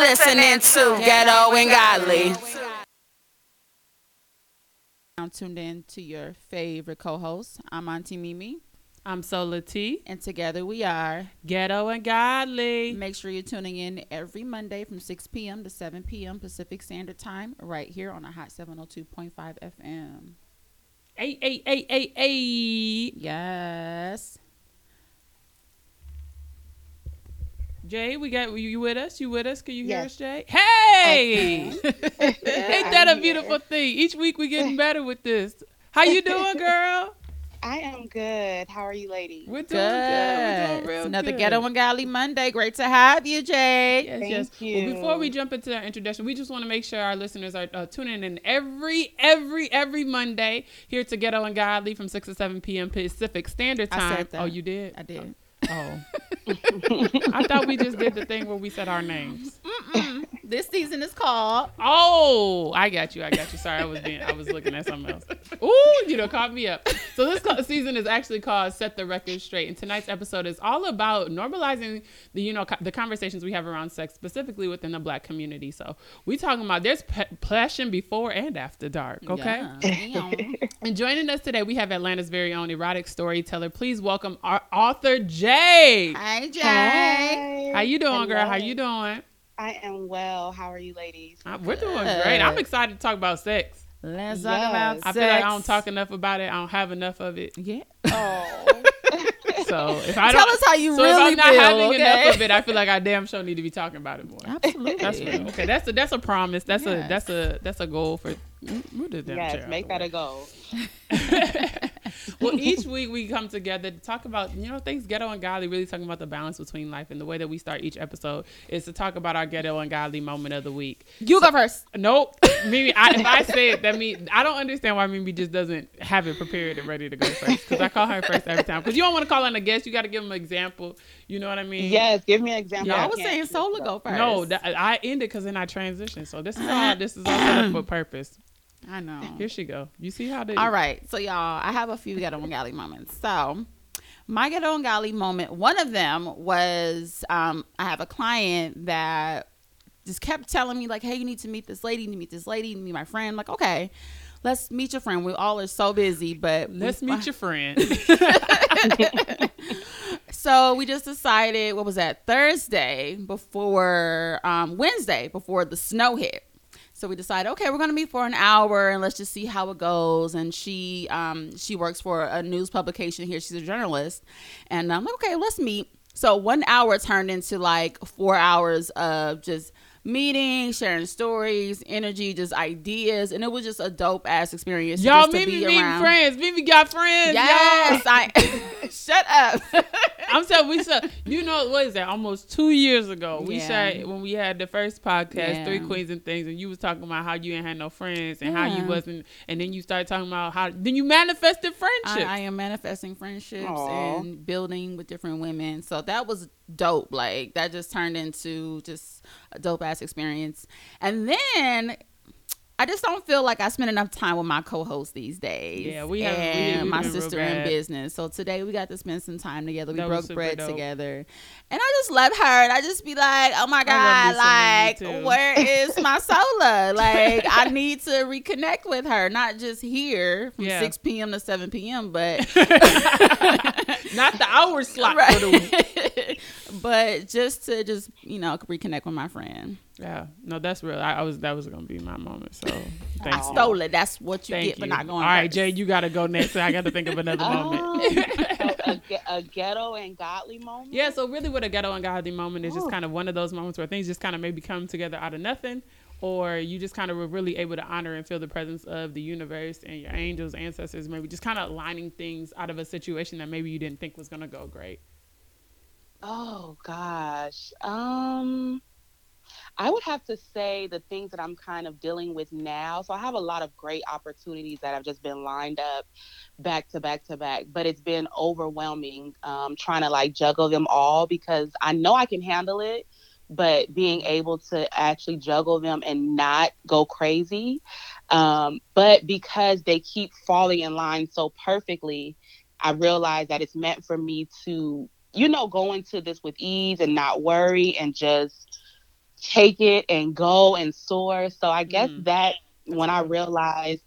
listening to Ghetto and Godly. I'm tuned in to your favorite co-host. I'm Auntie Mimi. I'm Sola T. And together we are Ghetto and Godly. Make sure you're tuning in every Monday from 6 p.m. to 7 p.m. Pacific Standard Time right here on a Hot 702.5 FM. Yes. Jay, we got you with us? Can you hear us, Jay? Hey! Ain't that a beautiful thing? Each week we're getting better with this. How you doing, girl? I am good. How are you, ladies? We're doing good. Another Ghetto and Godly Monday. Great to have you, Jay. Thank you. Well, before we jump into our introduction, we just want to make sure our listeners are tuning in every Monday here to Ghetto and Godly from 6 to 7 p.m. Pacific Standard Time. I said that. Oh, you did? I did. Oh. I thought we just did the thing where we said our names. Mm-mm. This season is called. Oh, I got you. Sorry, I was looking at something else. Ooh, you caught me up. So this season is actually called Set the Record Straight, and tonight's episode is all about normalizing the the conversations we have around sex, specifically within the Black community. So we talking about there's passion before and after dark. Okay. Yeah. And joining us today, we have Atlanta's very own erotic storyteller. Please welcome our author Jade. Hi, Jade. Hi. How you doing, girl? How you doing? I am well. How are you, ladies? We're doing great. I'm excited to talk about sex. Let's talk about sex. I feel like I don't talk enough about it. I don't have enough of it. Yeah. Oh. So if I don't, tell us how you really feel. So if I'm not having enough of it, I feel like I damn sure need to be talking about it more. Absolutely. That's real. Okay. That's a promise. That's a goal for. Make that a goal. Well, each week we come together to talk about, things Ghetto and Godly, really talking about the balance between life. And the way that we start each episode is to talk about our Ghetto and Godly moment of the week. You go first. Nope. Mimi, if I say it, that means I don't understand why Mimi just doesn't have it prepared and ready to go first. Because I call her first every time. Because you don't want to call in a guest. You got to give them an example. You know what I mean? Yes, give me an example. I was saying Sola go first. No, I ended because then I transitioned. So this is all set up for purpose. I know. Here she go. You see how they... All right. So, y'all, I have a few Ghetto and Godly moments. So, my Ghetto and Godly moment, one of them was I have a client that just kept telling me, like, hey, you need to meet this lady. You need to meet this lady. You need to meet my friend. I'm like, okay, let's meet your friend. We all are so busy, but... Let's meet your friend. So, we just decided, what was that? Thursday before... Wednesday before the snow hit. So we decided, okay, we're going to meet for an hour and let's just see how it goes. And she works for a news publication here. She's a journalist. And I'm like, okay, let's meet. So 1 hour turned into like 4 hours of just meeting, sharing stories, energy, just ideas. And it was just a dope ass experience. Y'all, Mimi meeting friends. Mimi got friends. Yes. Y'all. Shut up. I'm saying we said, what is that? Almost 2 years ago, we said when we had the first podcast, Three Queens and Things, and you was talking about how you ain't had no friends and how you wasn't, and then you started talking about how then you manifested friendships. I am manifesting friendships and building with different women. So that was dope. Like that just turned into just a dope ass experience. And then I just don't feel like I spend enough time with my co-hosts these days. Yeah, we my sister in business. So today we got to spend some time together. We broke bread together. And I just love her. And I just be like, oh my God, like, where is my Sola? Like, I need to reconnect with her. Not just here from 6 p.m. to 7 p.m., but... Not the hour slot. Right. For the week. But just to reconnect with my friend. Yeah, no, that's real. That was gonna be my moment. So thanks. I stole it. That's what you get for not going. All right, first. Jay, you gotta go next. I got to think of another moment. A Ghetto and Godly moment. Yeah. So really, what a Ghetto and Godly moment is just kind of one of those moments where things just kind of maybe come together out of nothing, or you just kind of were really able to honor and feel the presence of the universe and your angels, ancestors, maybe just kind of aligning things out of a situation that maybe you didn't think was gonna go great. Oh gosh. I would have to say the things that I'm kind of dealing with now. So I have a lot of great opportunities that have just been lined up back to back, but it's been overwhelming trying to like juggle them all because I know I can handle it, but being able to actually juggle them and not go crazy. But because they keep falling in line so perfectly, I realize that it's meant for me to, go into this with ease and not worry and just take it and go and soar. So I guess that when I realized,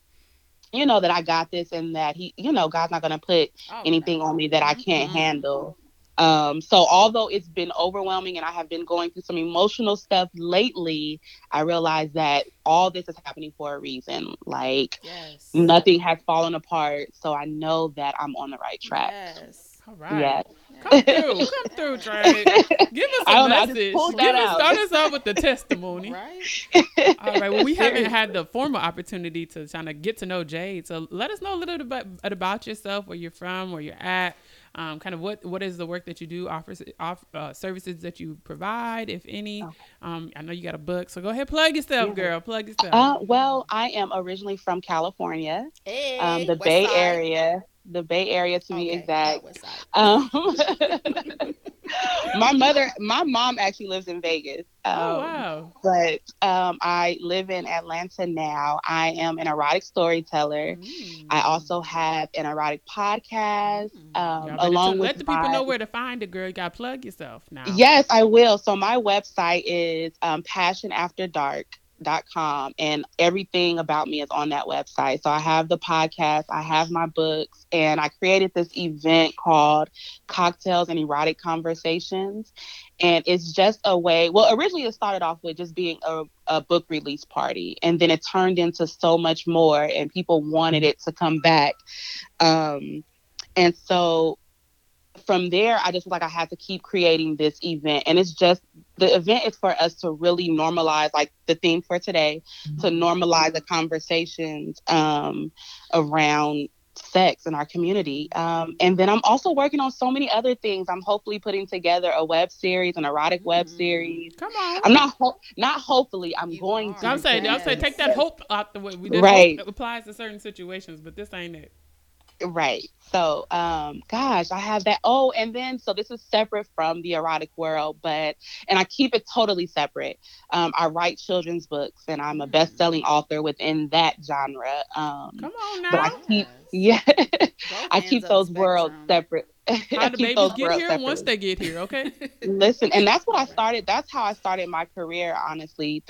you know, that I got this and that he, you know, God's not going to put anything on me that I can't handle. So although it's been overwhelming and I have been going through some emotional stuff lately, I realized that all this is happening for a reason. Like nothing has fallen apart. So I know that I'm on the right track. Yes. All right. Yes. Come through, Jade. Give us a message. Start us up with the testimony. Right. All right. Well, we haven't had the formal opportunity to kind of get to know Jade. So let us know a little bit about yourself, where you're from, where you're at, kind of what is the work that you do, services that you provide, if any. I know you got a book, so go ahead, plug yourself, girl. Plug yourself. Well, I am originally from California, the Bay Area. The Bay Area, to be exact. My mom actually lives in Vegas. But I live in Atlanta now. I am an erotic storyteller. I also have an erotic podcast. Along with let the people know where to find it, girl. You gotta plug yourself now. Yes, I will. So my website is passionafterdark.com, and everything about me is on that website. So I have the podcast, I have my books, and I created this event called Cocktails and Erotic Conversations. And it's just a way, well, originally it started off with just being a book release party, and then it turned into so much more, and people wanted it to come back. And so from there, I just was like, I have to keep creating this event. And it's just, the event is for us to really normalize, like the theme for today, to normalize the conversations around sex in our community. And then I'm also working on so many other things. I'm hopefully putting together a web series, an erotic web series. Come on. I'm not hopefully, I'm going to. I'm saying take that hope out the way. Hope applies to certain situations, but this ain't it. Right. So, gosh, I have that. Oh, and then, so this is separate from the erotic world, and I keep it totally separate. I write children's books, and I'm a best-selling author within that genre. Come on now. But I keep, I keep those worlds separate. How the babies get here once they get here, okay? Listen, and that's what I started. That's how I started my career, honestly.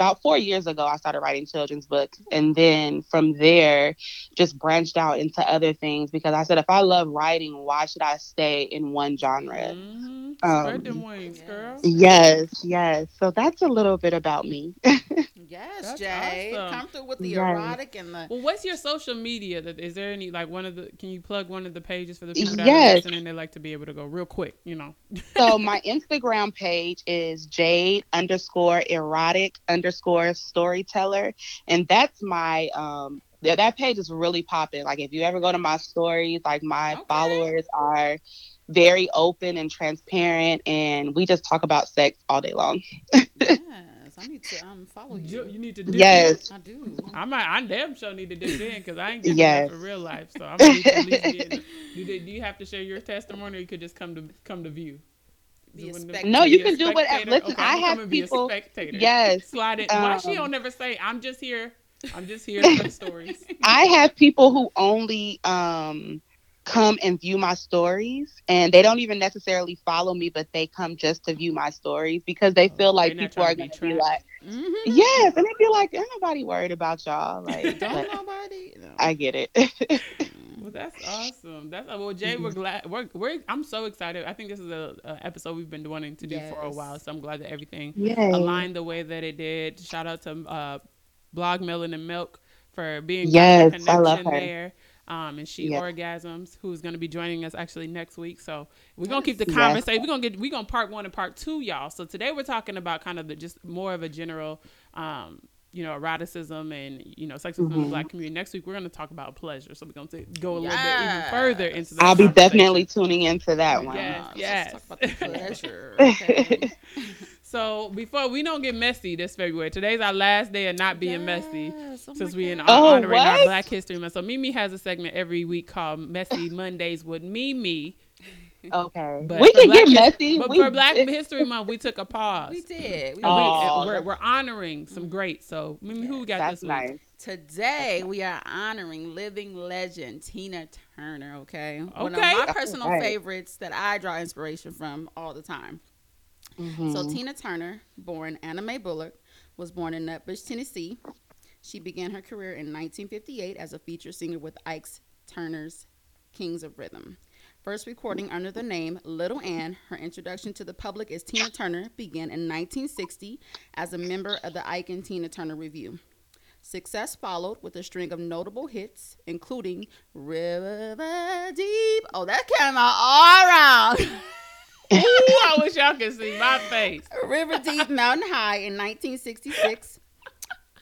About 4 years ago, I started writing children's books. And then from there, just branched out into other things, because I said, if I love writing, why should I stay in one genre? Spread them wings, girl. Yes. So that's a little bit about me. Yes, Jay. Awesome. Come through with the erotic and the... Well, what's your social media? Is there any, like, can you plug one of the pages for the people that are listening? They like to be able to go real quick, you know. So my Instagram page is jade_erotic_storyteller. And that's my... that page is really popping. Like, if you ever go to my stories, like, my followers are... very open and transparent, and we just talk about sex all day long. Yes, I need to follow you. You need to do this. I do. I damn sure need to do that, because I ain't getting that for real life. So I'm gonna need to at least do you have to share your testimony, or you could just come to view? No, you can do whatever. Listen, I have people. Be a spectator. Yes. Slide it. Why she don't never say, I'm just here for the stories. I have people who only come and view my stories, and they don't even necessarily follow me, but they come just to view my stories, because they feel like people are going to be like, yes, and they feel like, ain't nobody worried about y'all. Like, don't nobody. No. I get it. Well, that's awesome. Well, Jay, we're glad. I'm so excited. I think this is a episode we've been wanting to do for a while, so I'm glad that everything aligned the way that it did. Shout out to Blog Melon and Milk for being a connection I love her. There. And she orgasms, who's going to be joining us actually next week. So we're going to keep the conversation. We're going to part one and part two, y'all. So today we're talking about kind of just more of a general, eroticism and, sexism in the Black community. Next week, we're going to talk about pleasure. So we're going to go a little bit even further into that. I'll be definitely tuning into that one. Yes. Let's talk about the pleasure. Okay. So before we don't get messy this February, today's our last day of not being messy, since we're honoring our Black History Month. So Mimi has a segment every week called Messy Mondays with Mimi. Okay, but we can get messy. But for Black History Month, we took a pause. We did. We're honoring some greats. So Mimi, who we got this week? Nice. Today we are honoring living legend Tina Turner. Okay, one of my personal favorites that I draw inspiration from all the time. Mm-hmm. So Tina Turner, born Anna Mae Bullock, was born in Nutbush, Tennessee. She began her career in 1958 as a featured singer with Ike Turner's Kings of Rhythm. First recording under the name Little Anne, her introduction to the public as Tina Turner began in 1960 as a member of the Ike and Tina Turner Revue. Success followed with a string of notable hits, including River Deep. Oh, that came out all around. I wish y'all could see my face. River Deep Mountain High in 1966,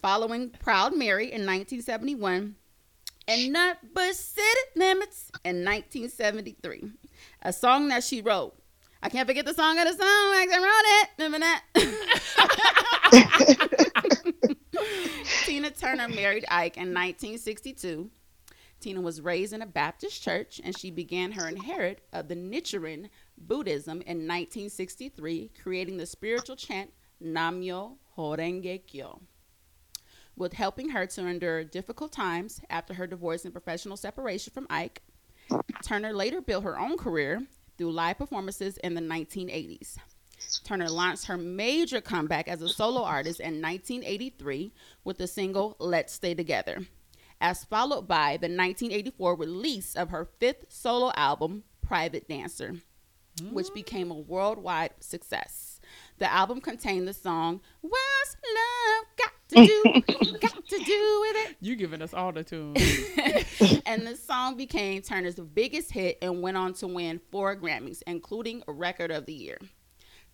following Proud Mary in 1971, and Nutbush City Limits in 1973. A song that she wrote. I can't forget the song of the song. I can wrote it. Remember that? Tina Turner married Ike in 1962. Tina was raised in a Baptist church, and she began her inherit of the Nichiren Buddhism in 1963, creating the spiritual chant Nam-myoho-renge-kyo, with helping her to endure difficult times after her divorce and professional separation from Ike. Turner later built her own career through live performances in the 1980s. Turner launched her major comeback as a solo artist in 1983 with the single Let's Stay Together, as followed by the 1984 release of her fifth solo album, Private Dancer, which became a worldwide success. The album contained the song What's Love Got to Do With It? You giving us all the tunes. And the song became Turner's biggest hit and went on to win 4 Grammys, including a Record of the Year.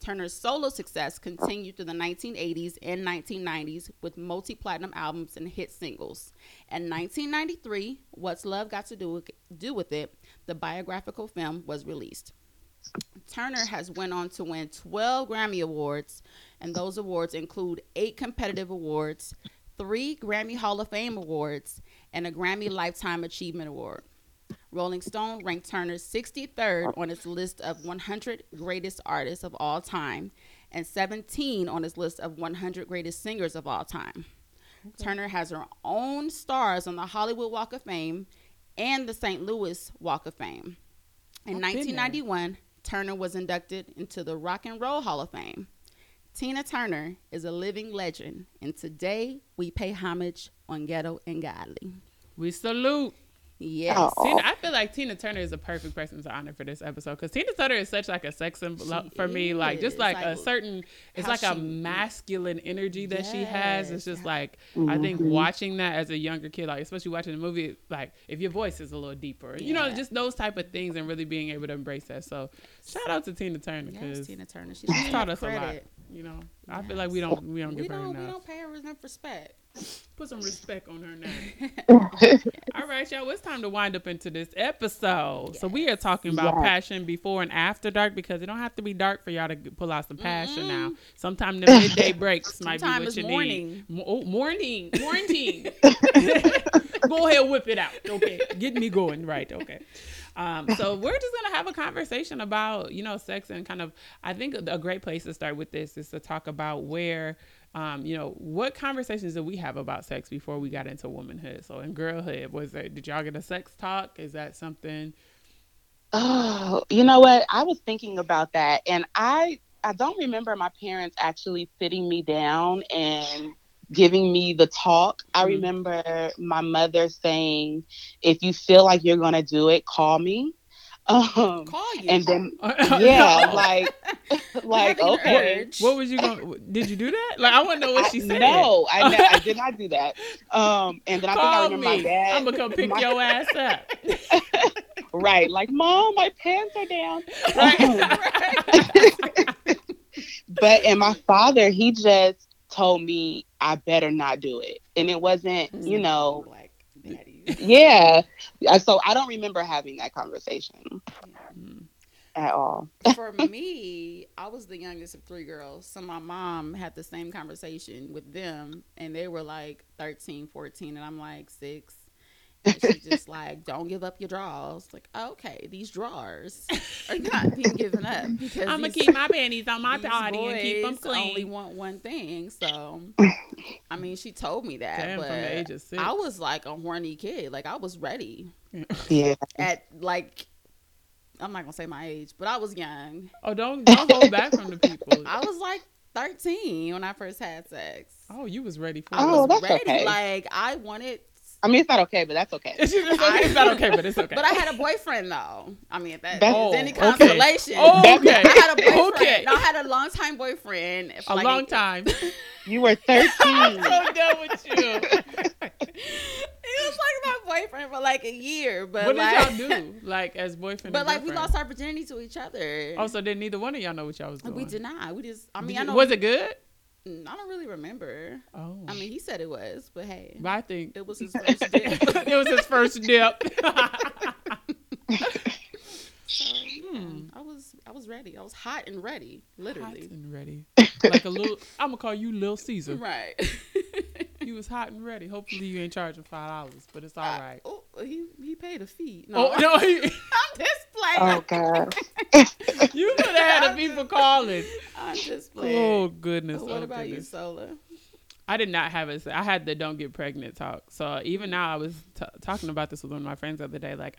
Turner's solo success continued through the 1980s and 1990s with multi-platinum albums and hit singles. In 1993, What's Love Got to Do With It?, the biographical film, was released. Turner has went on to win 12 Grammy Awards, and those awards include 8 competitive awards, 3 Grammy Hall of Fame awards, and a Grammy Lifetime Achievement Award. Rolling Stone ranked Turner 63rd on its list of 100 greatest artists of all time and 17 on its list of 100 greatest singers of all time. Okay. Turner has her own stars on the Hollywood Walk of Fame and the St. Louis Walk of Fame. In 1991, Turner was inducted into the Rock and Roll Hall of Fame. Tina Turner is a living legend, and today we pay homage on Ghetto and Godly. We salute. Yes. Tina, I feel like Tina Turner is a perfect person to honor for this episode, because Tina Turner is such like a sex symbol for me, like just like a certain, it's like a masculine energy that she has. It's just like, I think watching that as a younger kid, like especially watching the movie, like if your voice is a little deeper, you know, just those type of things and really being able to embrace that. So shout out to Tina Turner, because Tina Turner, she's taught us a lot. You know, I feel like we don't give her enough. We don't pay her enough respect. Put some respect on her name. All right, y'all, it's time to wind up into this episode. Yes. So we are talking about passion before and after dark, because it don't have to be dark for y'all to pull out some passion now. Sometime the midday breaks might be what you morning. Need. Morning. Go ahead, whip it out. Okay, get me going. Right. Okay. So we're just going to have a conversation about, you know, sex, and kind of, I think a great place to start with this is to talk about where, you know, what conversations did we have about sex before we got into womanhood? So in girlhood, did y'all get a sex talk? Is that something? Oh, you know what? I was thinking about that, and I don't remember my parents actually sitting me down and giving me the talk. I remember my mother saying, if you feel like you're going to do it, call me. And then, like, okay. What was you going? Did you do that? Like, I want to know what she said. No, I did not do that. And then I remember my dad. I'm gonna come pick your ass up. Right, like, Mom, my pants are down. Right. And my father, he just told me I better not do it, and it wasn't, you know, like. Yeah. So I don't remember having that conversation at all. For me, I was the youngest of 3 girls. So my mom had the same conversation with them, and they were like 13, 14, and I'm like 6. And she's just like, don't give up your drawers. Like, okay, these drawers are not being given up, because I'm going to keep my panties on my body and keep them clean. Only want one thing. So, I mean, she told me that. Damn, but from the age of 6. I was like a horny kid. Like, I was ready. Yeah. At like I'm not gonna say my age, but I was young. Oh, don't hold back from the people. I was like 13 when I first had sex. Oh, you was ready for it. Oh, that's ready. Okay. Like I wanted. I mean, it's not okay, but that's okay. It's not okay, but it's okay. But I had a boyfriend, though. I mean, if that is any consolation. Okay. Okay. I had a boyfriend. Okay. No, I had a long-time boyfriend. A like long time. You were 13. I'm so done with you. It was like my boyfriend for like a year. But what like, did y'all do, like, as boyfriend? But, like, we lost our virginity to each other. Oh, so then neither one of y'all know what y'all was doing? We did not. We just, I mean, I know. Was it good? I don't really remember. Oh, I mean, he said it was, but hey, but I think it was his first dip. It was his first dip. I was ready. I was hot and ready, literally. Hot and ready, like a little. I'm gonna call you Lil Caesar, right? He was hot and ready. Hopefully, you ain't charging $5, but it's all right. Oh, he paid a fee. No, I'm just playing. Oh God, you could have had the people calling. I'm just playing. Oh goodness. What about you, Sola? I did not have it. I had the don't get pregnant talk. So even now, I was talking about this with one of my friends the other day. Like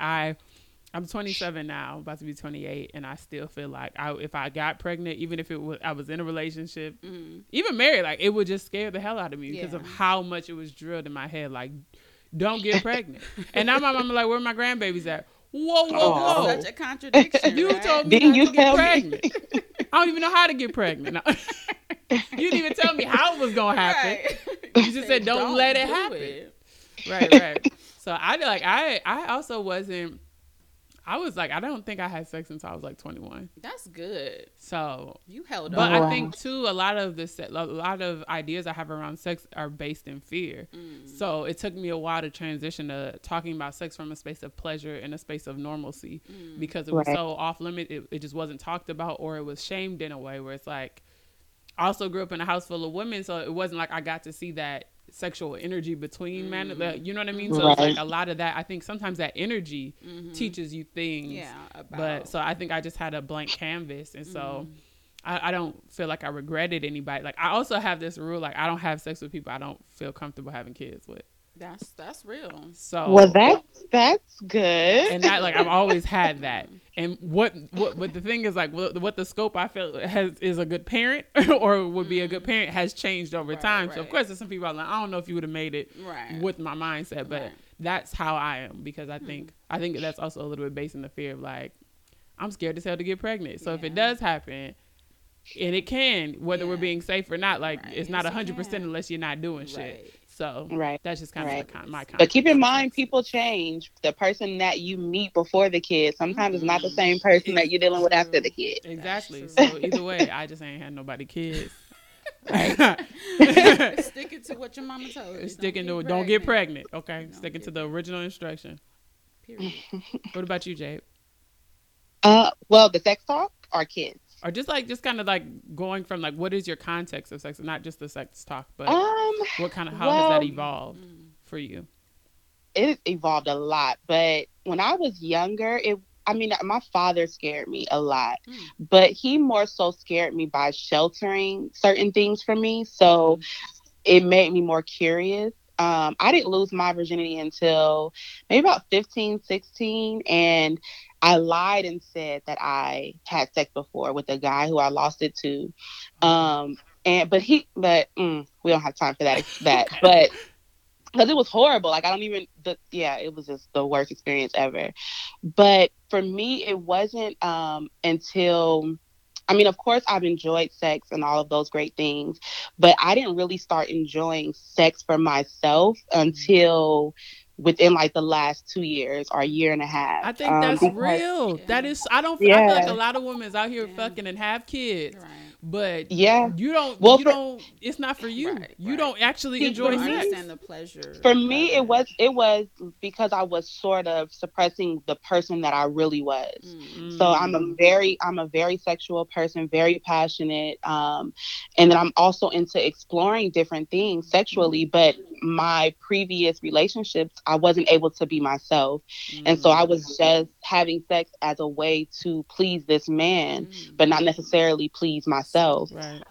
I'm 27 now, about to be 28, and I still feel like if I got pregnant, even if I was in a relationship, even married, like, it would just scare the hell out of me because of how much it was drilled in my head, like, don't get pregnant. And now my mom like, where are my grandbabies at? Whoa. That's such a contradiction. You told me not to get pregnant. I don't even know how to get pregnant. You didn't even tell me how it was going to happen. Right. You just said, don't let it happen. Right. So I feel like I also wasn't. I was like, I don't think I had sex until I was like 21. That's good. So you held on. But I think too, a lot of ideas I have around sex are based in fear. So it took me a while to transition to talking about sex from a space of pleasure and a space of normalcy because it was so off limit. It just wasn't talked about, or it was shamed in a way where it's like, I also grew up in a house full of women. So it wasn't like I got to see that sexual energy between men, like, you know what I mean? So it's like a lot of that. I think sometimes that energy teaches you things, but so I think I just had a blank canvas, and so I don't feel like I regretted anybody. Like, I also have this rule, like, I don't have sex with people I don't feel comfortable having kids with. That's real. So well, that's good. And that, like, I've always had that. And what but the thing is, like, what the scope I feel is a good parent or would be a good parent has changed over time. Right. So of course, there's some people are like, I don't know if you would have made it with my mindset, but that's how I am, because I think that's also a little bit based in the fear of, like, I'm scared as hell to get pregnant. So if it does happen. And it can, whether we're being safe or not, like, it's not 100% unless you're not doing shit. So that's just kind of like my concept. But keep in mind, people change. The person that you meet before the kid sometimes is not the same person that you're dealing with after the kid. Exactly. So either way, I just ain't had nobody kids. Sticking to what your mama told you. Don't get pregnant. Okay. Sticking to the original instruction. Period. What about you, Jade? Well, the sex talk or kids? Or just kind of like going from, like, what is your context of sex, not just the sex talk, but what kind of how has that evolved for you? It evolved a lot, but when I was younger, my father scared me a lot, but he more so scared me by sheltering certain things from me, so it made me more curious. I didn't lose my virginity until maybe about 15, 16, and I lied and said that I had sex before with a guy who I lost it to. But we don't have time for that, but because it was horrible. Like, it was just the worst experience ever. But for me, it wasn't until, I mean, of course I've enjoyed sex and all of those great things, but I didn't really start enjoying sex for myself until within like the last 2 years or a year and a half. I think that's real. Yeah. That is, I feel like a lot of women's out here fucking and have kids, but you don't, it's not for you. You don't actually enjoy sex. Understand the pleasure. For me, it was because I was sort of suppressing the person that I really was. Mm-hmm. So I'm a very sexual person, very passionate. And then I'm also into exploring different things sexually, but my previous relationships, I wasn't able to be myself. Mm. And so I was just having sex as a way to please this man, but not necessarily please myself. Right.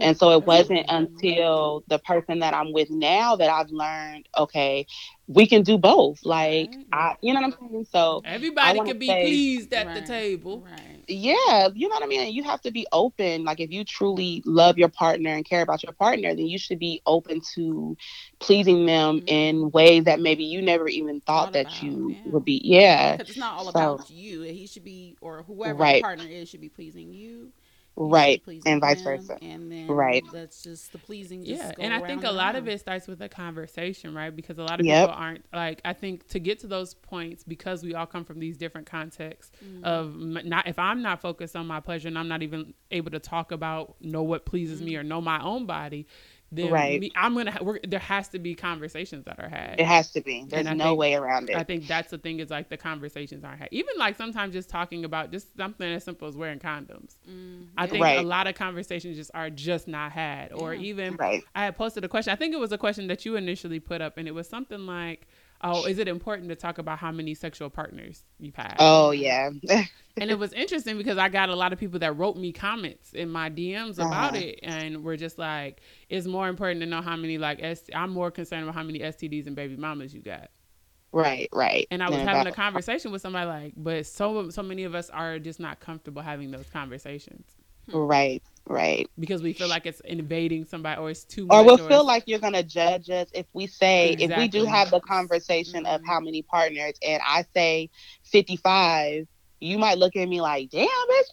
And so it wasn't until the person that I'm with now that I've learned, okay, we can do both. Like, right. You know what I'm saying? So everybody can be pleased at the table. Right. Yeah. You know what I mean? You have to be open. Like, if you truly love your partner and care about your partner, then you should be open to pleasing them in ways that maybe you never even thought that about, would be. Yeah. Because it's not all about you. He should be, or whoever your partner is, should be pleasing you. Right, and vice versa. And then that's just the pleasing. Yeah, and I think a lot of it starts with a conversation, right? Because a lot of people aren't, like, I think to get to those points, because we all come from these different contexts of not, if I'm not focused on my pleasure and I'm not even able to talk about what pleases me or know my own body, then there has to be conversations that are had. It has to be. There's no way around it. I think that's the thing, is like the conversations aren't had. Even like sometimes just talking about just something as simple as wearing condoms. I think a lot of conversations just are just not had. Or even I had posted a question. I think it was a question that you initially put up, and it was something like, oh, is it important to talk about how many sexual partners you've had? Oh, yeah. And it was interesting because I got a lot of people that wrote me comments in my DMs about it, and were just like, it's more important to know how many, like, I'm more concerned about how many STDs and baby mamas you got. Right, right. And I was having a conversation with somebody like, but so many of us are just not comfortable having those conversations. Right. Right. Because we feel like it's invading somebody, or it's too much. Or we'll feel like you're going to judge us if we say, if we do have the conversation of how many partners, and I say 55, you might look at me like, damn, bitch,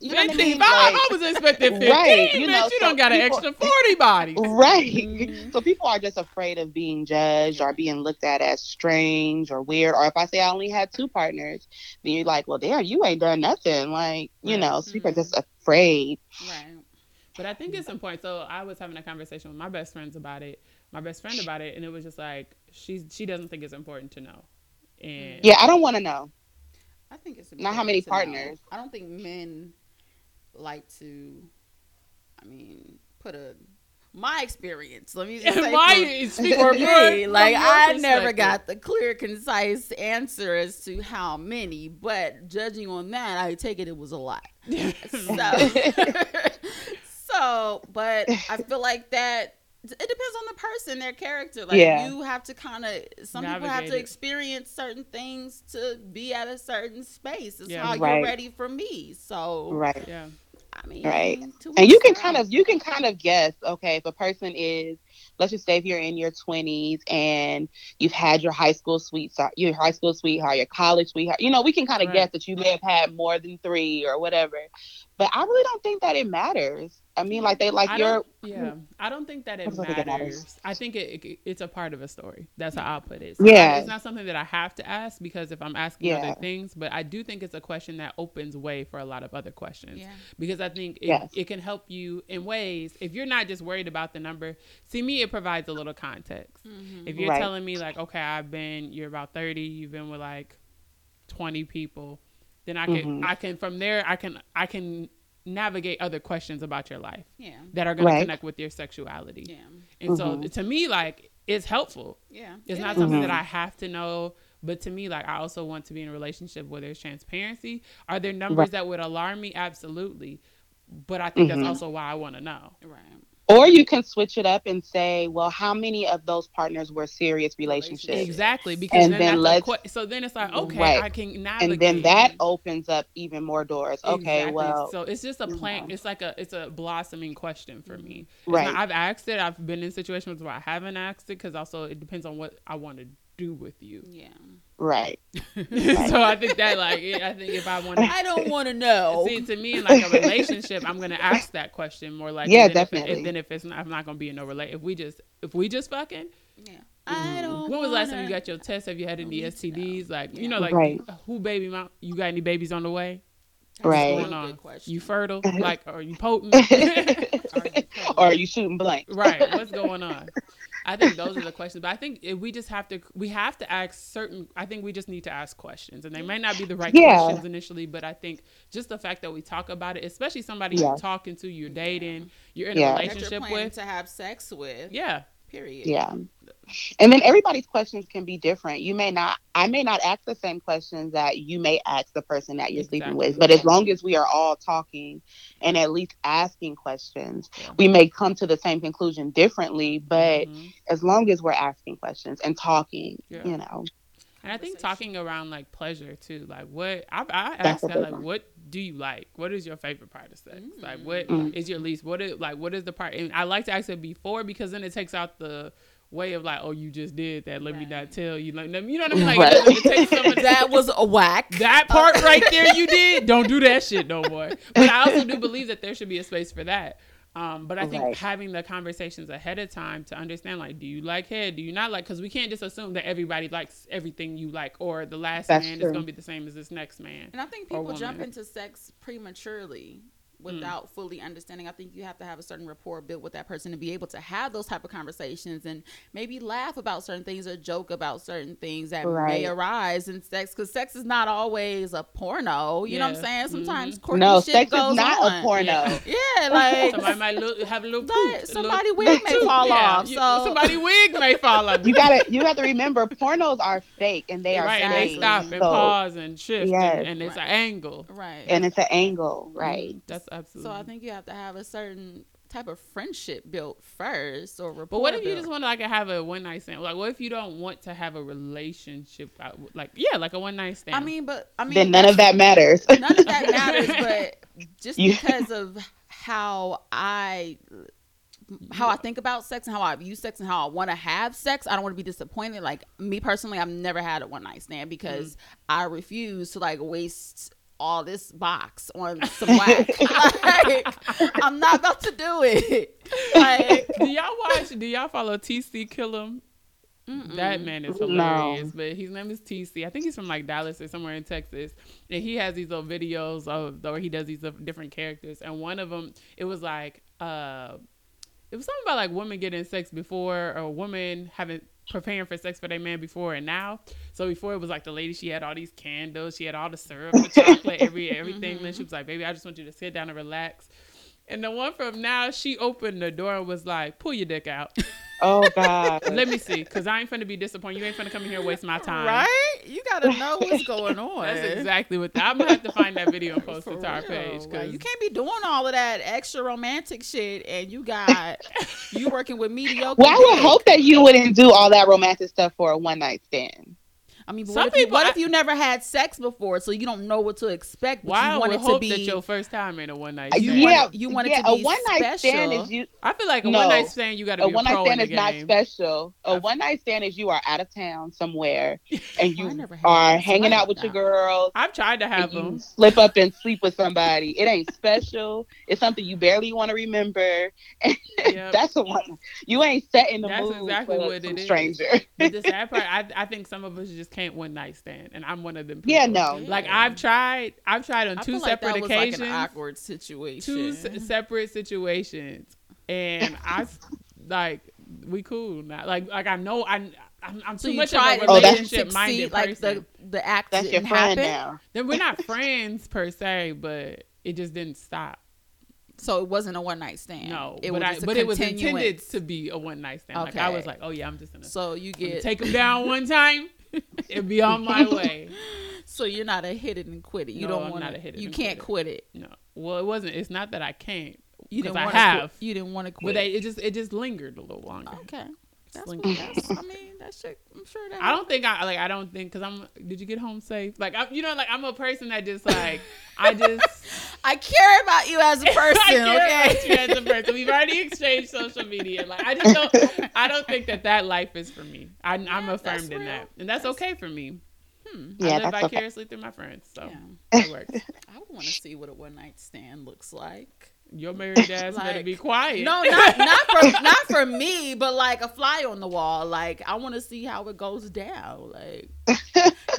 you know what I mean? Like, I was expecting 15, you know, bitch, you so don't got an extra 40 bodies. Right. Mm-hmm. So people are just afraid of being judged or being looked at as strange or weird. Or if I say I only had 2 partners, then you're like, well, damn, you ain't done nothing. Like, you know, so people are just afraid. Right. But I think it's important. So I was having a conversation with my best friend about it, and it was just like, she doesn't think it's important to know. And yeah, I don't want to know. I think it's not how many partners. I don't think men like to. I mean, my experience. Let me just say for me, like, I never got the clear, concise answer as to how many. But judging on that, I take it was a lot. So, but I feel like that. It depends on the person, their character. Like, you have to kind of, some navigate people have to experience certain things to be at a certain space. It's how you're ready for me. So, I mean, and you can kind of guess, okay, if a person is, let's just say if you're in your 20s and you've had your high school sweetheart, your college sweetheart, you know, we can kind of guess that you may have had more than 3 or whatever. But I really don't think that it matters. I mean, like, they like your... Yeah, I don't think that it matters. I think it's a part of a story. That's how I'll put it. So it's not something that I have to ask, because if I'm asking other things, but I do think it's a question that opens way for a lot of other questions. Yeah. Because I think it can help you in ways, if you're not just worried about the number. See, me, it provides a little context. Mm-hmm. If you're telling me, like, okay, you're about 30, you've been with, like, 20 people, then I can, from there, I can navigate other questions about your life that are going to connect with your sexuality. Yeah. And so to me, like, it's helpful. Yeah. It's not something that I have to know, but to me, like, I also want to be in a relationship where there's transparency. Are there numbers that would alarm me? Absolutely. But I think that's also why I want to know. Right. Or you can switch it up and say, well, how many of those partners were serious relationships? Exactly. Because so then it's like, okay, I can navigate. And then that opens up even more doors. Okay, exactly. Well. So it's just a plant. It's like it's a blossoming question for me. Right. I've asked it. I've been in situations where I haven't asked it, because also it depends on what I want to do with you. Yeah. Right. So I think that, like, I think if I want to, I don't want to know. See, to me, in like a relationship, I'm going to ask that question more. Like, definitely. If it's not, I'm not going to be in no relationship. If we just fucking, I don't. When was the last time you got your test? Have you had any STDs? Like, you know, like, who baby mom? You got any babies on the way? That's going on. You fertile? Like, are you potent? Or are you shooting blank? Right. What's going on? I think those are the questions, but I think I think we just need to ask questions, and they may not be the right questions initially, but I think just the fact that we talk about it, especially somebody you're talking to, you're dating, you're in a relationship with, to have sex with. Yeah. Period. Yeah. And then everybody's questions can be different. I may not ask the same questions that you may ask the person that you're sleeping with, but as long as we are all talking and at least asking questions, we may come to the same conclusion differently, but as long as we're asking questions and talking, you know. And I think talking around like pleasure too, like what I asked that, like, what do you like? What is your favorite part of sex? Like, what is your least? What is the part? And I like to ask it before, because then it takes out the way of like, oh, you just did that. Let me not tell you. Like, you know what I mean? Like, it takes someone that was a whack. That part right there, you did. Don't do that shit no more. But I also do believe that there should be a space for that. But I think having the conversations ahead of time to understand, like, do you like head? Do you not like? Because we can't just assume that everybody likes everything you like, or the last is going to be the same as this next man. And I think people jump into sex prematurely without fully understanding. I think you have to have a certain rapport built with that person to be able to have those type of conversations and maybe laugh about certain things or joke about certain things that may arise in sex, because sex is not always a porno. You know what I'm saying? Sometimes quirky shit goes on. No, sex is not a porno. Yeah, like somebody might have a little poop. Somebody wig may fall off. So somebody wig may fall off. You have to remember, pornos are fake and they are fake. And they stop and pause and shift and it's an angle. Right. And it's an angle. Right. That's absolutely. So I think you have to have a certain type of friendship built first, or rapport. But what if you just want to like have a one night stand? Like, what if you don't want to have a relationship? Like, like a one night stand. I mean, then none of that matters. None of that matters. But just because of how I think about sex and how I view sex and how I want to have sex, I don't want to be disappointed. Like me personally, I've never had a one night stand because I refuse to like waste all this box on some whack. Like, I'm not about to do it. Like, do y'all follow TC Killum? That man is hilarious. But his name is TC. I think he's from like Dallas or somewhere in Texas, and he has these little videos where he does these different characters, and one of them, it was like it was something about like women getting sex before, or women having preparing for sex for their man before and now. So before, it was like the lady, she had all these candles, she had all the syrup, the chocolate, everything. Then she was like, baby, I just want you to sit down and relax. And the one from now, she opened the door and was like, pull your dick out. Oh God. Let me see, because I ain't finna be disappointed. You ain't finna come in here and waste my time. Right? You gotta know what's going on. That's exactly what I'm gonna have to find that video and post it to our page. Like, you can't be doing all of that extra romantic shit and you working with mediocre. Well, I would hope that you wouldn't do all that romantic stuff for a one night stand. I mean, what if you never had sex before, so you don't know what to expect? But you want it to be that your first time in a one night stand. You want it to be a one night stand. I feel like a one night stand, you got to be a pro in the game. A one night stand is not special. A one night stand is you are out of town somewhere and you are hanging out with your girls. I've tried to have them. Slip up and sleep with somebody. It ain't special. It's something you barely want to remember. That's a one. You ain't setting the mood. That's exactly what it is. Stranger. But the sad part, I think some of us just can't one night stand, and I'm one of them people. Like I've tried on two separate occasions, like an awkward situation, separate situations, and I like we cool now. Like I know I'm too much of a relationship minded person. Like the act that's your friend now. Then we're not friends per se, but it just didn't stop. So it wasn't a one night stand. No, it was intended to be a one night stand. Okay. Like I was like, oh yeah, I'm just gonna. So you get take him down one time. It'd be on my way. So you're not a hit it and quit it. You can't quit it. No. Well, it wasn't. It's not that I can't. You didn't want to. You didn't want to quit. But it just lingered a little longer. Okay. I'm sure that. I don't think because did you get home safe? Like, I'm a person that just like, I care about you as a person. We've already exchanged social media. Like, I don't think that life is for me. I'm affirmed in that. And that's okay for me. I live vicariously through my friends. So it works. I want to see what a one night stand looks like. Your married ass better be quiet. No, not for me, but like a fly on the wall. Like I want to see how it goes down.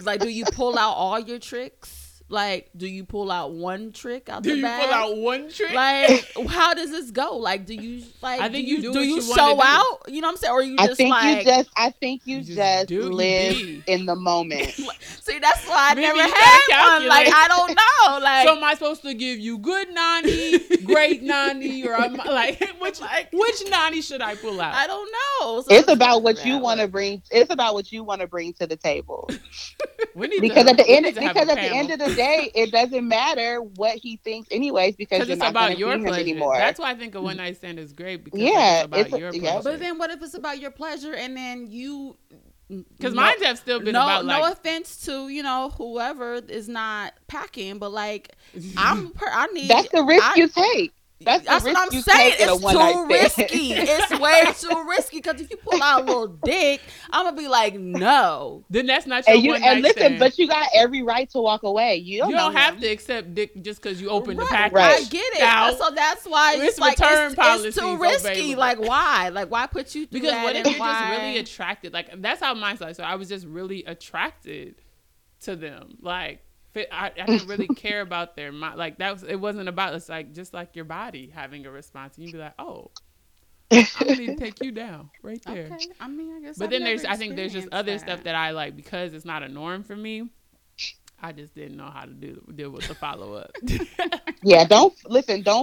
Like, do you pull out all your tricks? Like, do you pull out one trick out the bag? Do you pull out one trick? Like, how does this go? Like, do you like? I think do you show out? You know what I'm saying? Or you just like? I think you just live in the moment. See, that's why I never had one. Like, I don't know. Like, so am I supposed to give you good nani, great nani, or I'm like, which nani should I pull out? I don't know. So it's about what you want to bring. It's about what you want to bring to the table. Because at the end of the day, it doesn't matter what he thinks anyways, because you're not about your pleasure anymore. That's why I think a one night stand is great, because it's about your pleasure. But then what if it's about your pleasure and then you, because mine have still been about like, no offense to, you know, whoever is not packing, but like that's the risk you take. That's what I'm saying. It's too risky. It's way too risky, because if you pull out a little dick, I'm gonna be like, no. Then that's not your one night stand. And listen, but you got every right to walk away. You don't have to accept dick just because you opened the package. Right. I get it. Now, so that's why it's like it's too risky. Available. Like why? Like why put you through that? Because what if you're just really attracted? Like that's how mine's like. So I was just really attracted to them. Like. I didn't really care about their mind. Like that was, it wasn't about, it's like, just like your body having a response, and you'd be like, oh, I'm going to take you down right there. Okay. I mean, I guess, but then I think there's just other stuff that I like, because it's not a norm for me. I just didn't know how to deal with the follow-up. Yeah. Don't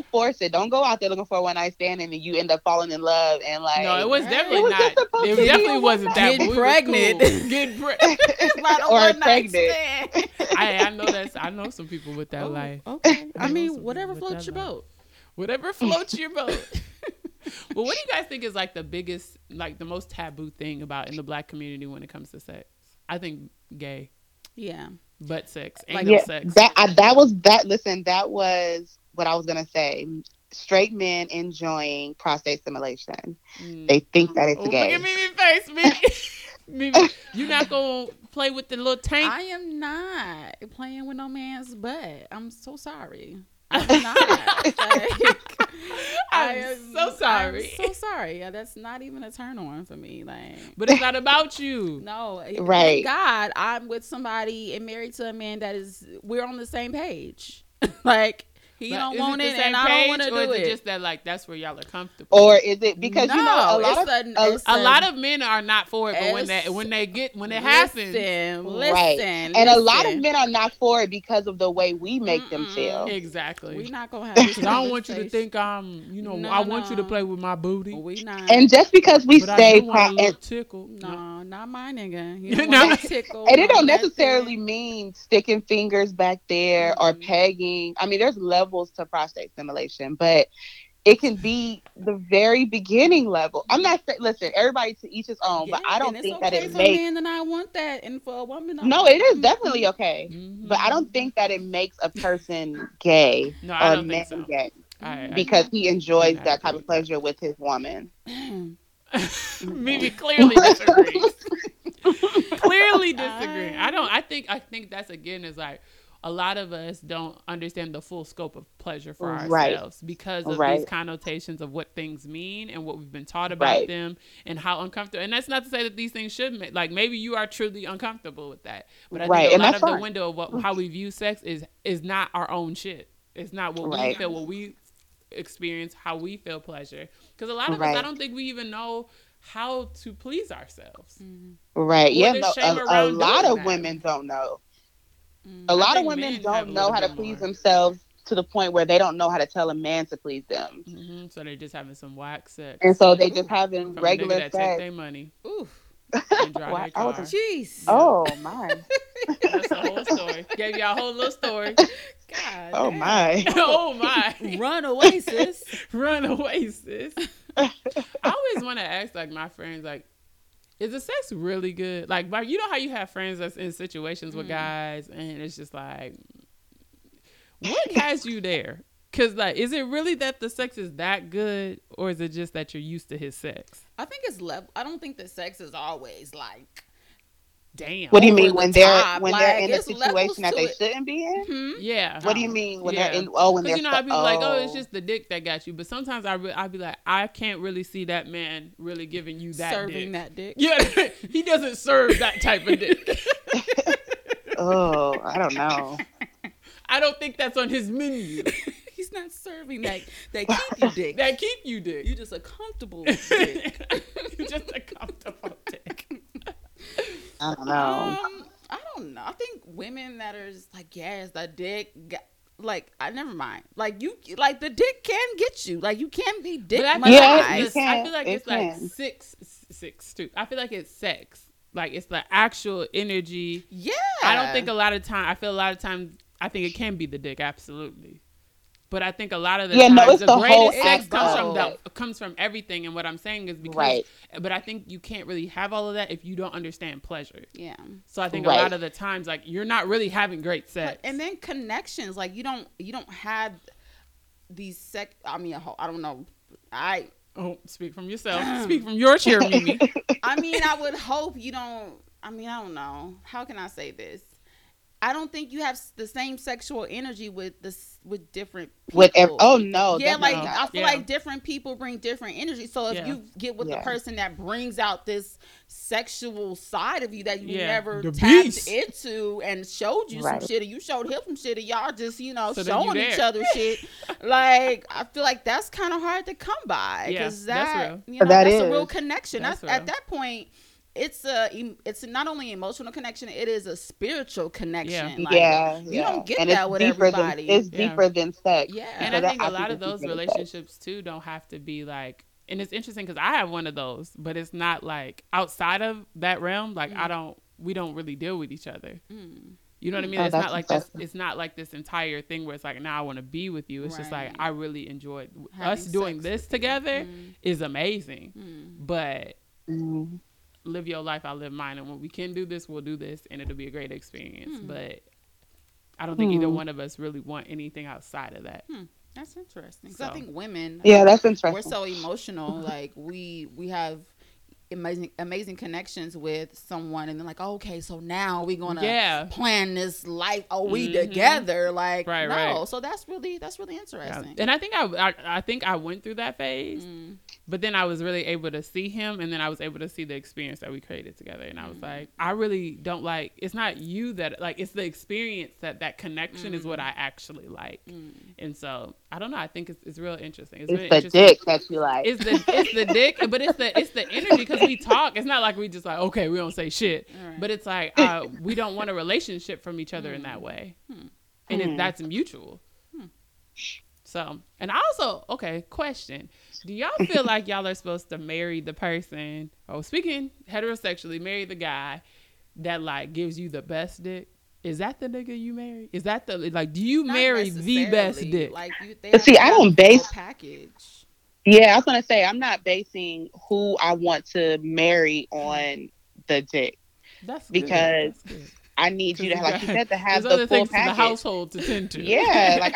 force it. Don't go out there looking for a one night stand and you end up falling in love. And like, no, it was definitely not. It definitely wasn't that. Getting pregnant. Or pregnant. I know that's. I know some people with that life. Okay. I mean, whatever floats your boat. Whatever floats your boat. Well, what do you guys think is like the biggest, like the most taboo thing about in the Black community when it comes to sex? I think gay. Yeah. Butt sex. Anal sex. That was what I was going to say. Straight men enjoying prostate stimulation. Mm. They think that it's gay. Look at Mimi's face, Mimi. You're not going to play with the little tank? I am not playing with no man's butt. I'm so sorry. I'm not. Like, I am so sorry. I'm so sorry. Yeah, that's not even a turn on for me. Like, but it's not about you. No, right? Thank God, I'm with somebody and married to a man that is. We're on the same page. Like he don't want it, and I don't want to do it. Or is it just that like that's where y'all are comfortable? Or is it because a lot of men are not for it, but when it happens, and a lot of men are not for it because of the way we make them feel. Exactly. We're not gonna have this. I don't want you to think I want you to play with my booty. We not. And just because we tickled. No, not my nigga. You know, tickle. And it don't necessarily mean sticking fingers back there or pegging. I mean, there's levels to prostate stimulation, but it can be the very beginning level. I'm not saying, listen, everybody to each his own, but I don't think that it makes. And I want that, and for a woman, no, it is definitely okay, but I don't think that it makes a person gay or man gay because he enjoys that type of pleasure with his woman. Mimi clearly disagrees. Clearly disagreeing. I think that's again is like. A lot of us don't understand the full scope of pleasure for ourselves because of these connotations of what things mean and what we've been taught about them and how uncomfortable. And that's not to say that these things should make, like maybe you are truly uncomfortable with that. But I think a lot of the window of how we view sex is not our own shit. It's not what we feel, what we experience, how we feel pleasure. Because a lot of us, I don't think we even know how to please ourselves. Right. Yeah. No, a lot of women don't know. A lot of women don't know how to please themselves to the point where they don't know how to tell a man to please them. Mm-hmm. So they're just having some whack sex. And so they just having regular sex. Take their money. Oof. And drive their car. Jeez. Oh, my. That's the whole story. Gave y'all a whole little story. God. Oh, damn. My. Oh, my. Run away, sis. Run away, sis. I always want to ask, like, my friends, like, is the sex really good? Like, you know how you have friends that's in situations with guys and it's just like, what has you there? Because, like, is it really that the sex is that good or is it just that you're used to his sex? I think it's level. I don't think the sex is always like, damn. What do you mean when they're in a situation that they shouldn't be in? Mm-hmm. Yeah. What do you mean when they're in? Oh, when they're you know, I'd be like, oh, it's just the dick that got you. But sometimes I'd be like, I can't really see that man really giving you that serving dick. That dick. Yeah, he doesn't serve that type of dick. Oh, I don't know. I don't think that's on his menu. He's not serving that keep you dick. That keep you dick. You just a comfortable dick. You just a comfortable dick. I don't know. I don't know. I think women that are just like, yes, that dick. Never mind. The dick can get you. Like, you can be dick. I feel like it's like six too. I feel like it's sex. Like, it's the actual energy. Yeah. I think it can be the dick, absolutely. But I think a lot of the times the greatest sex comes from everything. And what I'm saying is because, but I think you can't really have all of that if you don't understand pleasure. Yeah. So I think a lot of the times, like, you're not really having great sex. And then connections, like you don't have these sex. I mean, I don't know. Speak from yourself. Speak from your chair, Mimi. I mean, I would hope you don't. I mean, I don't know. How can I say this? I don't think you have the same sexual energy with different people. I feel like different people bring different energy. So if you get with the person that brings out this sexual side of you that you never tapped into and showed you some shit, or you showed him some shit, and y'all just showing each other shit. Like, I feel like that's kind of hard to come by because that's a real connection. That's real. At that point. It's not only emotional connection, it is a spiritual connection. Yeah. You don't get and that with everybody. It's deeper than sex. Yeah. And I think a lot of those relationships too don't have to be like, and it's interesting because I have one of those, but it's not like outside of that realm. Like we don't really deal with each other. Mm. You know what I mean? It's not like this. It's not like this entire thing where it's like, now I want to be with you. It's just like I really enjoyed us doing this together. Is amazing, but. Live your life, I live mine, and when we can do this, we'll do this, and it'll be a great experience. But I don't think either one of us really want anything outside of that. That's interesting. Because I think women, that's interesting. We're so emotional. Like we have amazing connections with someone, and then like, okay, so now we're gonna plan this life. Are we together? Like no. So that's really interesting. Yeah. And I think I went through that phase. But then I was really able to see him, and then I was able to see the experience that we created together. And I was like, I really don't like, it's not you that, like, it's the experience that connection is what I actually like. And so, I don't know. I think it's real interesting. It's the dick that you like. It's the dick, but it's the energy because we talk. It's not like we just like, okay, we don't say shit. Right. But it's like, we don't want a relationship from each other in that way. And that's mutual. So, and also, okay, question. Do y'all feel like y'all are supposed to marry the person, or speaking heterosexually, marry the guy that, like, gives you the best dick? Is that the nigga you marry? Is that the, like, do you marry the best dick? Like, I don't base package. Yeah, I was going to say, I'm not basing who I want to marry on the dick. That's good. Because... That's good. I need you to, like you said, to have the full package. The household to tend to. Yeah, like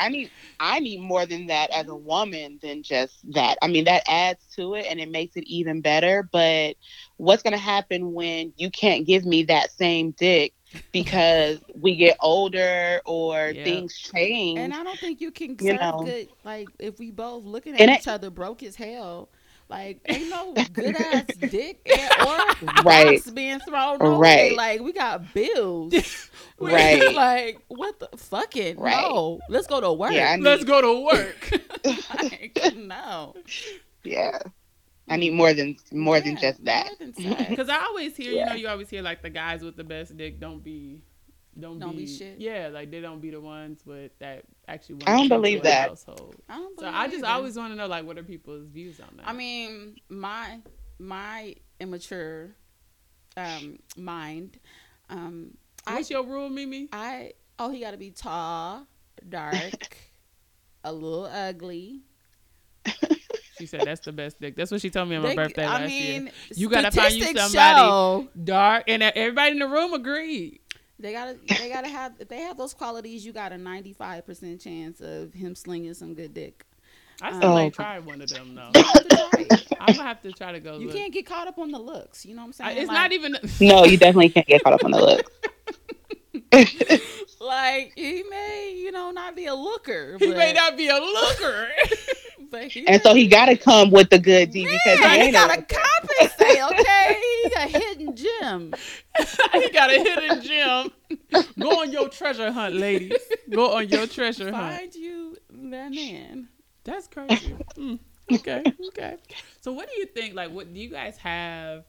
I need more than that as a woman than just that. I mean, that adds to it and it makes it even better. But what's going to happen when you can't give me that same dick because we get older or things change? And I don't think you can good. Like if we both looking at each other broke as hell. Like, ain't no good ass dick or rocks being thrown away. Right. Like, we got bills. Right. Like, what the fucking? Right. No. Let's go to work. Yeah, Let's go to work. Like, no. Yeah. I need more than just that. Because I always hear, you always hear, like, the guys with the best dick don't be shit. Yeah, like they don't be the ones with that actually. I don't believe that. Household. I don't believe so I just always want to know, like, what are people's views on that? I mean, my immature mind. What's your rule, Mimi? He got to be tall, dark, a little ugly. She said that's the best dick. That's what she told me on my birthday last year. You got to find you somebody dark, and everybody in the room agreed. They gotta have. If they have those qualities, you got a 95% chance of him slinging some good dick. I still ain't tried one of them though. I'm gonna have to try to go. You can't get caught up on the looks. You know what I'm saying? It's like, not even. No, you definitely can't get caught up on the looks. Like he may, not be a looker. He may not be a looker. So he gotta come with the good D because he ain't gotta compensate. Okay, he's a hidden gem. gym. He got a hidden gym. Go on your treasure hunt, ladies. Go on your treasure hunt. Find you that man. That's crazy. Okay. So what do you think? Like, what do you guys have?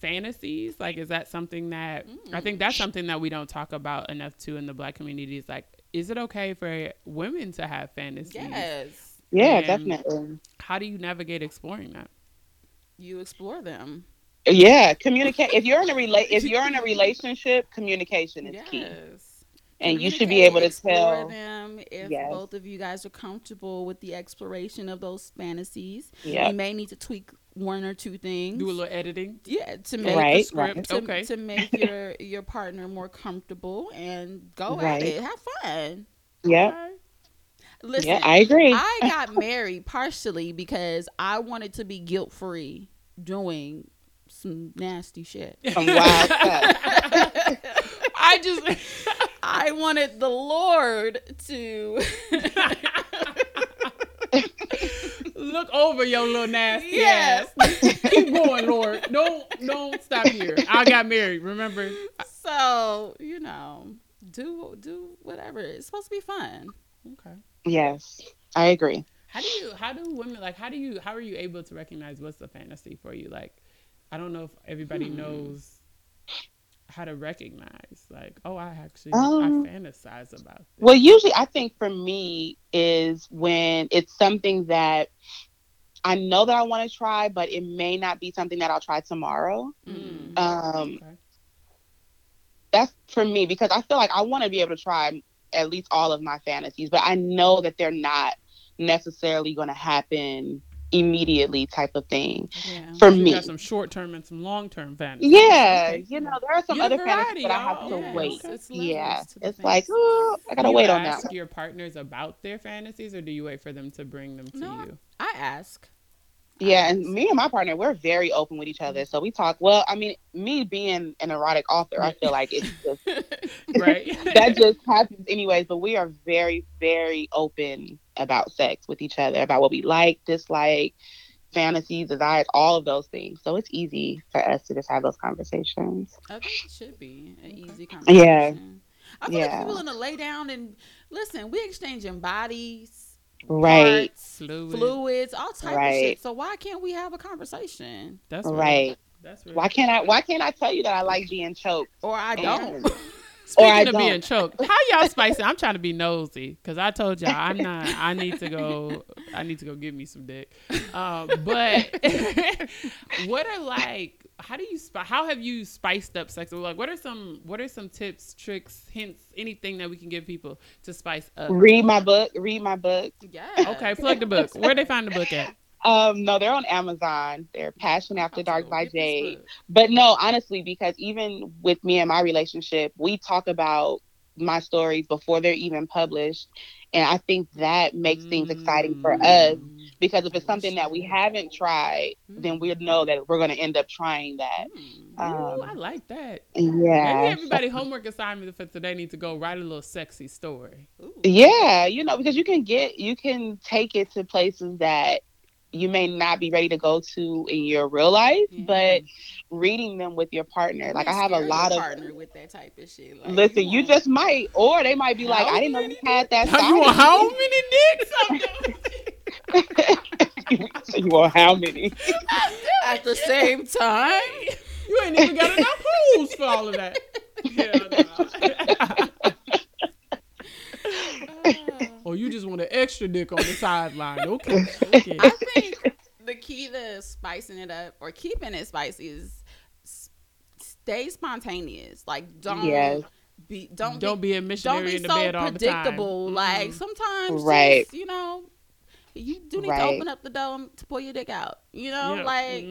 Fantasies? Like, is that something that I think that's something that we don't talk about enough too in the Black community? Is like, is it okay for women to have fantasies? Yes. Yeah, and definitely. How do you navigate exploring that? You explore them. Yeah, communicate. If you're in a relationship, communication is key. And you should be able to tell them if both of you guys are comfortable with the exploration of those fantasies. Yep. You may need to tweak one or two things. Do a little editing. Yeah, to make the script to make your partner more comfortable and go at it. Have fun. Yeah. Okay. Listen, I agree. I got married partially because I wanted to be guilt-free doing some nasty shit. Some wild stuff. I wanted the Lord to look over your little nasty ass. Keep going, Lord. Don't stop here. I got married, remember? So, you know, do whatever. It's supposed to be fun. Okay. Yes, I agree. How are you able to recognize what's a fantasy for you? Like, I don't know if everybody knows how to recognize, like, I fantasize about this. Well, usually I think for me is when it's something that I know that I want to try, but it may not be something that I'll try tomorrow. That's for me, because I feel like I want to be able to try at least all of my fantasies, but I know that they're not necessarily going to happen immediately type of thing for me. You got some short-term and some long-term fantasies. You know, there are some other fantasies that I have to wait. It's like, I gotta wait on that. Do you ask your partners about their fantasies, or do you wait for them to bring them to you? I ask. Yeah, and me and my partner, we're very open with each other. So we talk, well, I mean, me being an erotic author, I feel like it's just, that just happens anyways. But we are very, very open about sex with each other, about what we like, dislike, fantasies, desires, all of those things. So it's easy for us to just have those conversations. Okay, it should be an easy conversation. Yeah. I feel like people want to lay down and listen, we're exchanging bodies. Right, parts, fluids, all types of shit. So why can't we have a conversation? That's right. That's really why can't I tell you that I like being choked, or I don't? Speaking of being choked, how y'all spicing? I'm trying to be nosy because I told y'all I'm not. I need to go give me some dick. But how have you spiced up sex? Like, what are some tips, tricks, hints, anything that we can give people to spice up? Read my book. Yeah. Okay. Plug the book. Where they find the book at? No, they're on Amazon. They're Passion After Dark by Jade. But no, honestly, because even with me and my relationship, we talk about my stories before they're even published. And I think that makes things exciting for us, because if it's something that we haven't tried, then we know that we're going to end up trying that. Ooh, I like that. Yeah. Maybe everybody homework assignment for today needs to go write a little sexy story. Ooh. Yeah. You know, because you can take it to places that you may not be ready to go to in your real life, but reading them with your partner. Like, I have a lot of partner with that type of shit. Like, listen, you just might, or they might be like, I didn't know you had that. You want how many dicks? You want how many? At the same time? You ain't even got enough holes for all of that. Yeah, no. Or you just want an extra dick on the sideline. Okay. I think the key to spicing it up or keeping it spicy is stay spontaneous. Like, don't be a missionary in the bed all the time. Don't be so predictable. Like, sometimes, just, you know, you do need to open up the door and to pull your dick out. You know, like,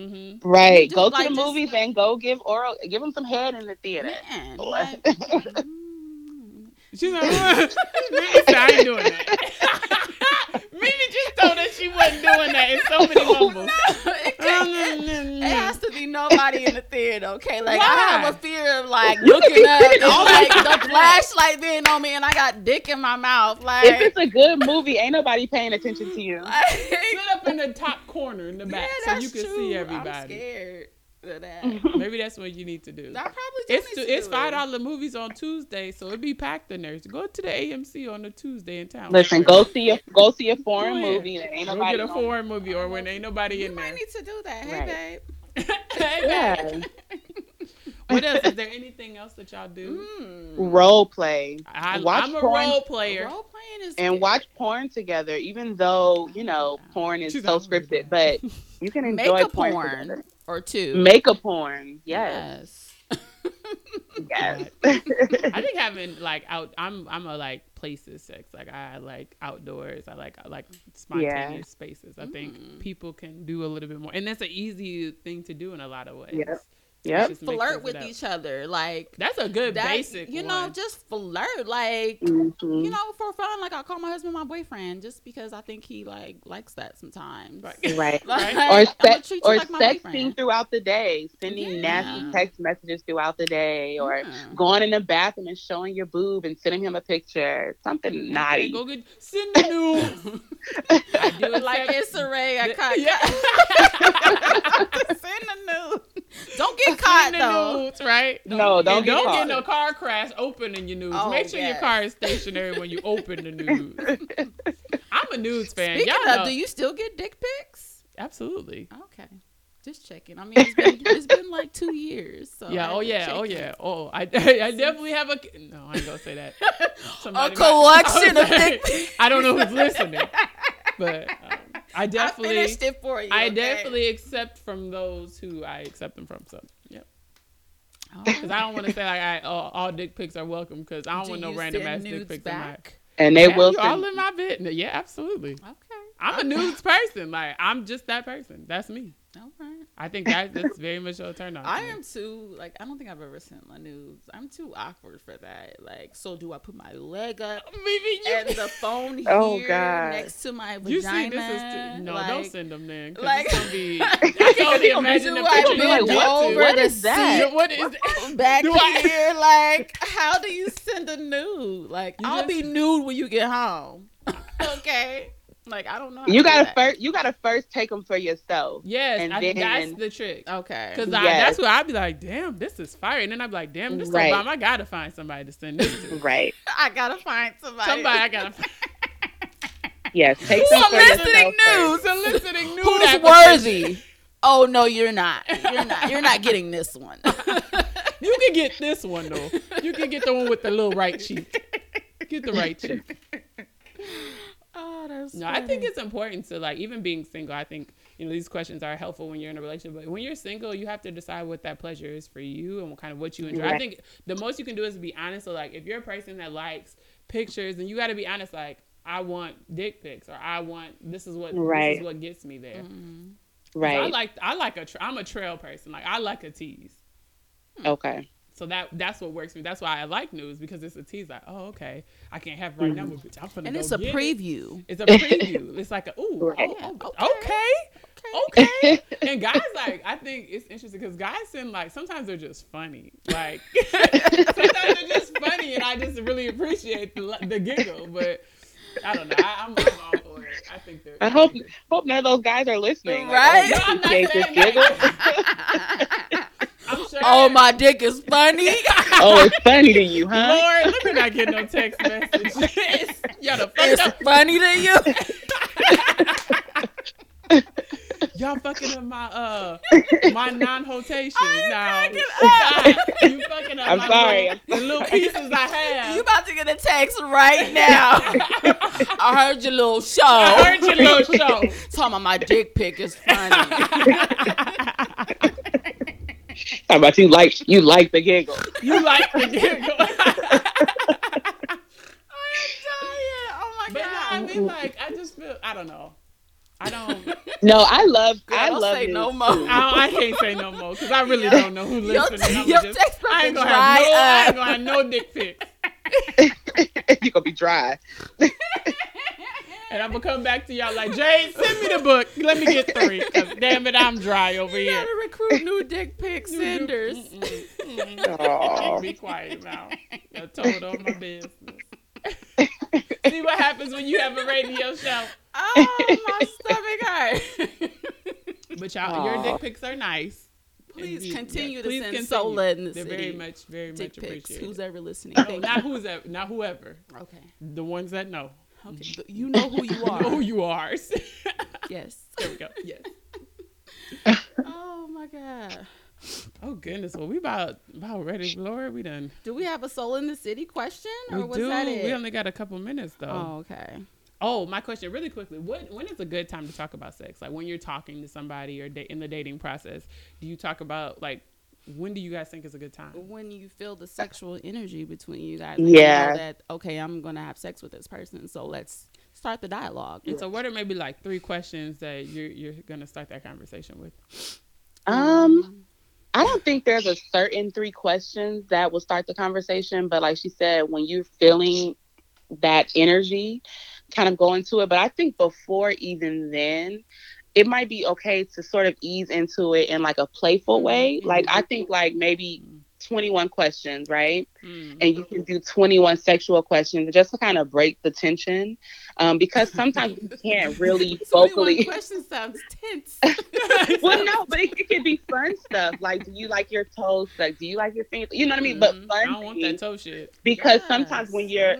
go to the movies and go give them some head in the theater. Man, like, she's like, Mimi said, I ain't doing that. Mimi just told us she wasn't doing that in so many mumbles. No, it has to be nobody in the theater, okay? Like, why? I have a fear of, like, looking up and, like, the flashlight being on me and I got dick in my mouth. Like, if it's a good movie, ain't nobody paying attention to you. Like, sit up in the top corner in the back so you can see everybody. I'm scared. to that. Maybe that's what you need to do. I probably do. It's $5 movies on Tuesday, so it'd be packed in there. So go to the AMC on a Tuesday in town. Listen, go see a foreign movie. And ain't nobody get a foreign movie or when ain't nobody in there. You might need to do that. Hey, babe. Hey, babe. What else? Is there anything else that y'all do? Role play. I'm a role player. Role playing is good. Watch porn together, even though, you know, porn is so scripted. But you can enjoy porn together. Or two. Make a porn. Yes. Yes. I think having I'm a places sex. Like I like outdoors. I like spontaneous spaces. I think people can do a little bit more. And that's an easy thing to do in a lot of ways. Yeah, flirt with each other. Like that's a good basic. You know, just flirt. Like you know, for fun. Like I call my husband my boyfriend just because I think he likes that sometimes. Right. Like, or sexting throughout the day, sending nasty text messages throughout the day, or going in the bathroom and showing your boob and sending him a picture. Something naughty. Okay, go get send the nudes. I do it like Issa Rae. Send the nudes. Don't get caught though. Nudes, right? Don't get no car crash opening your nudes. Make sure your car is stationary when you open the nudes. I'm a nudes fan. Speaking y'all of, do you still get dick pics? Absolutely. Okay, just checking. I mean, it's been like 2 years. So yeah. Oh yeah. Oh, I definitely have a. No, I ain't gonna say that. A collection of dick pics. I don't know who's listening, but. I finished it for you. I definitely accept from those who I accept them from. So, yep. Because I don't want to say all dick pics are welcome because I don't want no random ass dick pics back. And they will. All in my bed. Yeah, absolutely. Okay. I'm a nudes person. Like I'm just that person. That's me. All right. I think that's very much a turn on. I am too. Like I don't think I've ever sent my nudes. I'm too awkward for that. Like so, do I put my leg up and the phone here next to my vagina? You see, this is don't send them then. Like it's gonna be, I can't imagine. Do I bend over? What is that? What is that? Back here? Like how do you send a nude? Like I'll be nude when you get home. Okay. Like I don't know. You gotta first take them for yourself. Yes, and that's the trick. Okay, because that's where I'd be like, damn, this is fire, and then I'd be like, damn, this is bomb. I gotta find somebody to send this to. Right. I gotta find somebody. Yes, take who's them for eliciting yourself news? Eliciting news. Who's worthy? Oh no, you're not. You're not getting this one. You can get this one though. You can get the one with the little right cheek. Get the right cheek. Oh, that's funny. I think it's important to even being single. I think, you know, these questions are helpful when you're in a relationship, but when you're single, you have to decide what that pleasure is for you and what you enjoy. Right. I think the most you can do is be honest. So if you're a person that likes pictures, then you got to be honest, I want dick pics or this is what gets me there. Mm-hmm. Right. So I'm a trail person. I like a tease. Okay. So that's what works for me. That's why I like news, because it's a tease. Okay, I can't have right now, but I'm finna. And it's a preview. It's a preview. It's ooh, right. Okay. And guys, I think it's interesting because guys send sometimes they're just funny. Sometimes they're just funny, and I just really appreciate the giggle. But I don't know. I'm all for it. I think they're. I hope none of those guys are listening. Right? Oh, no, I'm not giggle. I'm sure. Oh, my dick is funny. Oh, it's funny to you, huh? Lord, let me not get no text message. It's funny to you. Y'all fucking up my non-hotation. You fucking up. I'm sorry. The little pieces I have. You about to get a text right now. I heard your little show. Talking about my dick pic is funny. How about you like the giggle? You like the giggle. I'm dying. Oh my God. I mean, I just feel, I don't know. I don't. No, I love say no more. I can't say no more because I really don't know who listening. I ain't going to have no dick pics. You're going to be dry. And I'm going to come back to y'all Jade, send me the book. Let me get 3. Damn it, I'm dry over here. You got to recruit new dick pic senders. Be quiet now. I told all my business. See what happens when you have a radio show. Oh, my stomach hurts. But y'all, your dick pics are nice. Please continue to send soul in the city. They're very much appreciated. Who's ever listening? No, not whoever. Okay. The ones that know. Okay. You know who you are. You know who you are. Yes. There we go. Yes. Oh my God. Oh goodness. Well, we about ready, Laura. We done. Do we have a soul in the city question, or what's that it? We only got a couple minutes though. Oh, okay. Oh, my question really quickly. When is a good time to talk about sex? Like when you're talking to somebody or in the dating process, do you talk about like, when do you guys think is a good time? When you feel the sexual energy between you guys. Yeah. You know that, okay, I'm going to have sex with this person. So let's start the dialogue. And so what are maybe like three questions that you're going to start that conversation with? I don't think there's a certain three questions that will start the conversation. But like she said, when you're feeling that energy, kind of go into it. But I think before even then, it might be okay to sort of ease into it in like a playful way. Like I think like maybe 21 questions, right? Mm-hmm. And you can do 21 sexual questions just to kind of break the tension, because sometimes you can't really vocally. 21 questions sounds tense. Well, no, but it could be fun stuff. Like, do you like your toes stuck? Do you like your fingers? You know what I mean? But fun. I don't want that toe shit. Because sometimes when you're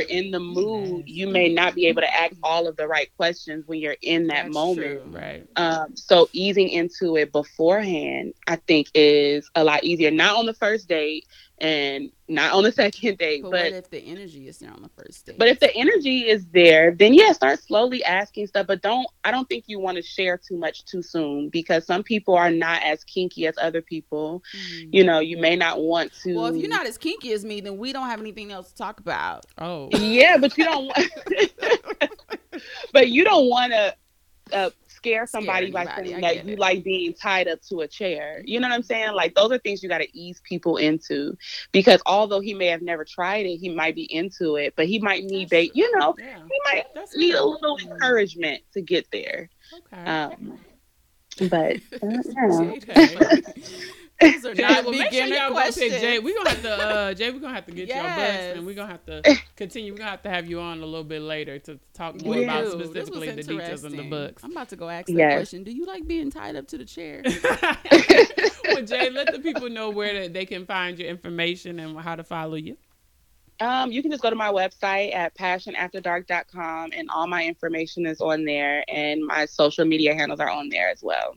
in the mood, you may not be able to ask all of the right questions when you're in that moment. True, right. So easing into it beforehand, I think, is a lot easier. Not on the first date and not on the second date. But what if the energy is there on the first date? But if the energy is there, then yeah, start slowly asking stuff. But I don't think you want to share too much too soon, because some people are not as kinky as other people. Mm-hmm. You know, you may not want to. Well, if you're not as kinky as me, then we don't have anything else to talk about. Oh. Yeah, but you don't want to scare somebody by saying that you like being tied up to a chair. You know what I'm saying? Like, those are things you got to ease people into, because although he may have never tried it, he might be into it, but he might need bait. You know, yeah. He might need a little encouragement to get there. Okay. These are not beginner questions. Jade, we're gonna have to get you on bus, and we're gonna have to continue. We're gonna have to have you on a little bit later to talk more about specifically the details in the books. I'm about to go ask that question. Do you like being tied up to the chair? Well, Jade, let the people know where they can find your information and how to follow you. You can just go to my website at passionafterdark.com, and all my information is on there, and my social media handles are on there as well.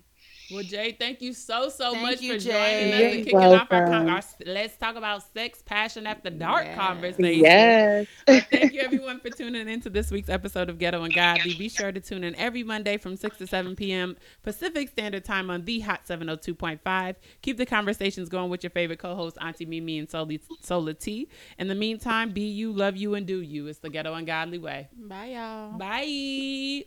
Well, Jade, thank you so much for joining us and kicking off our Let's Talk About Sex, Passion After Dark conversation. Yes. Thank you, everyone, for tuning into this week's episode of Ghetto and Godly. Be sure to tune in every Monday from 6 to 7 p.m. Pacific Standard Time on the Hot 702.5. Keep the conversations going with your favorite co-hosts, Auntie Mimi and Sola T. In the meantime, be you, love you, and do you. It's the Ghetto and Godly way. Bye, y'all. Bye.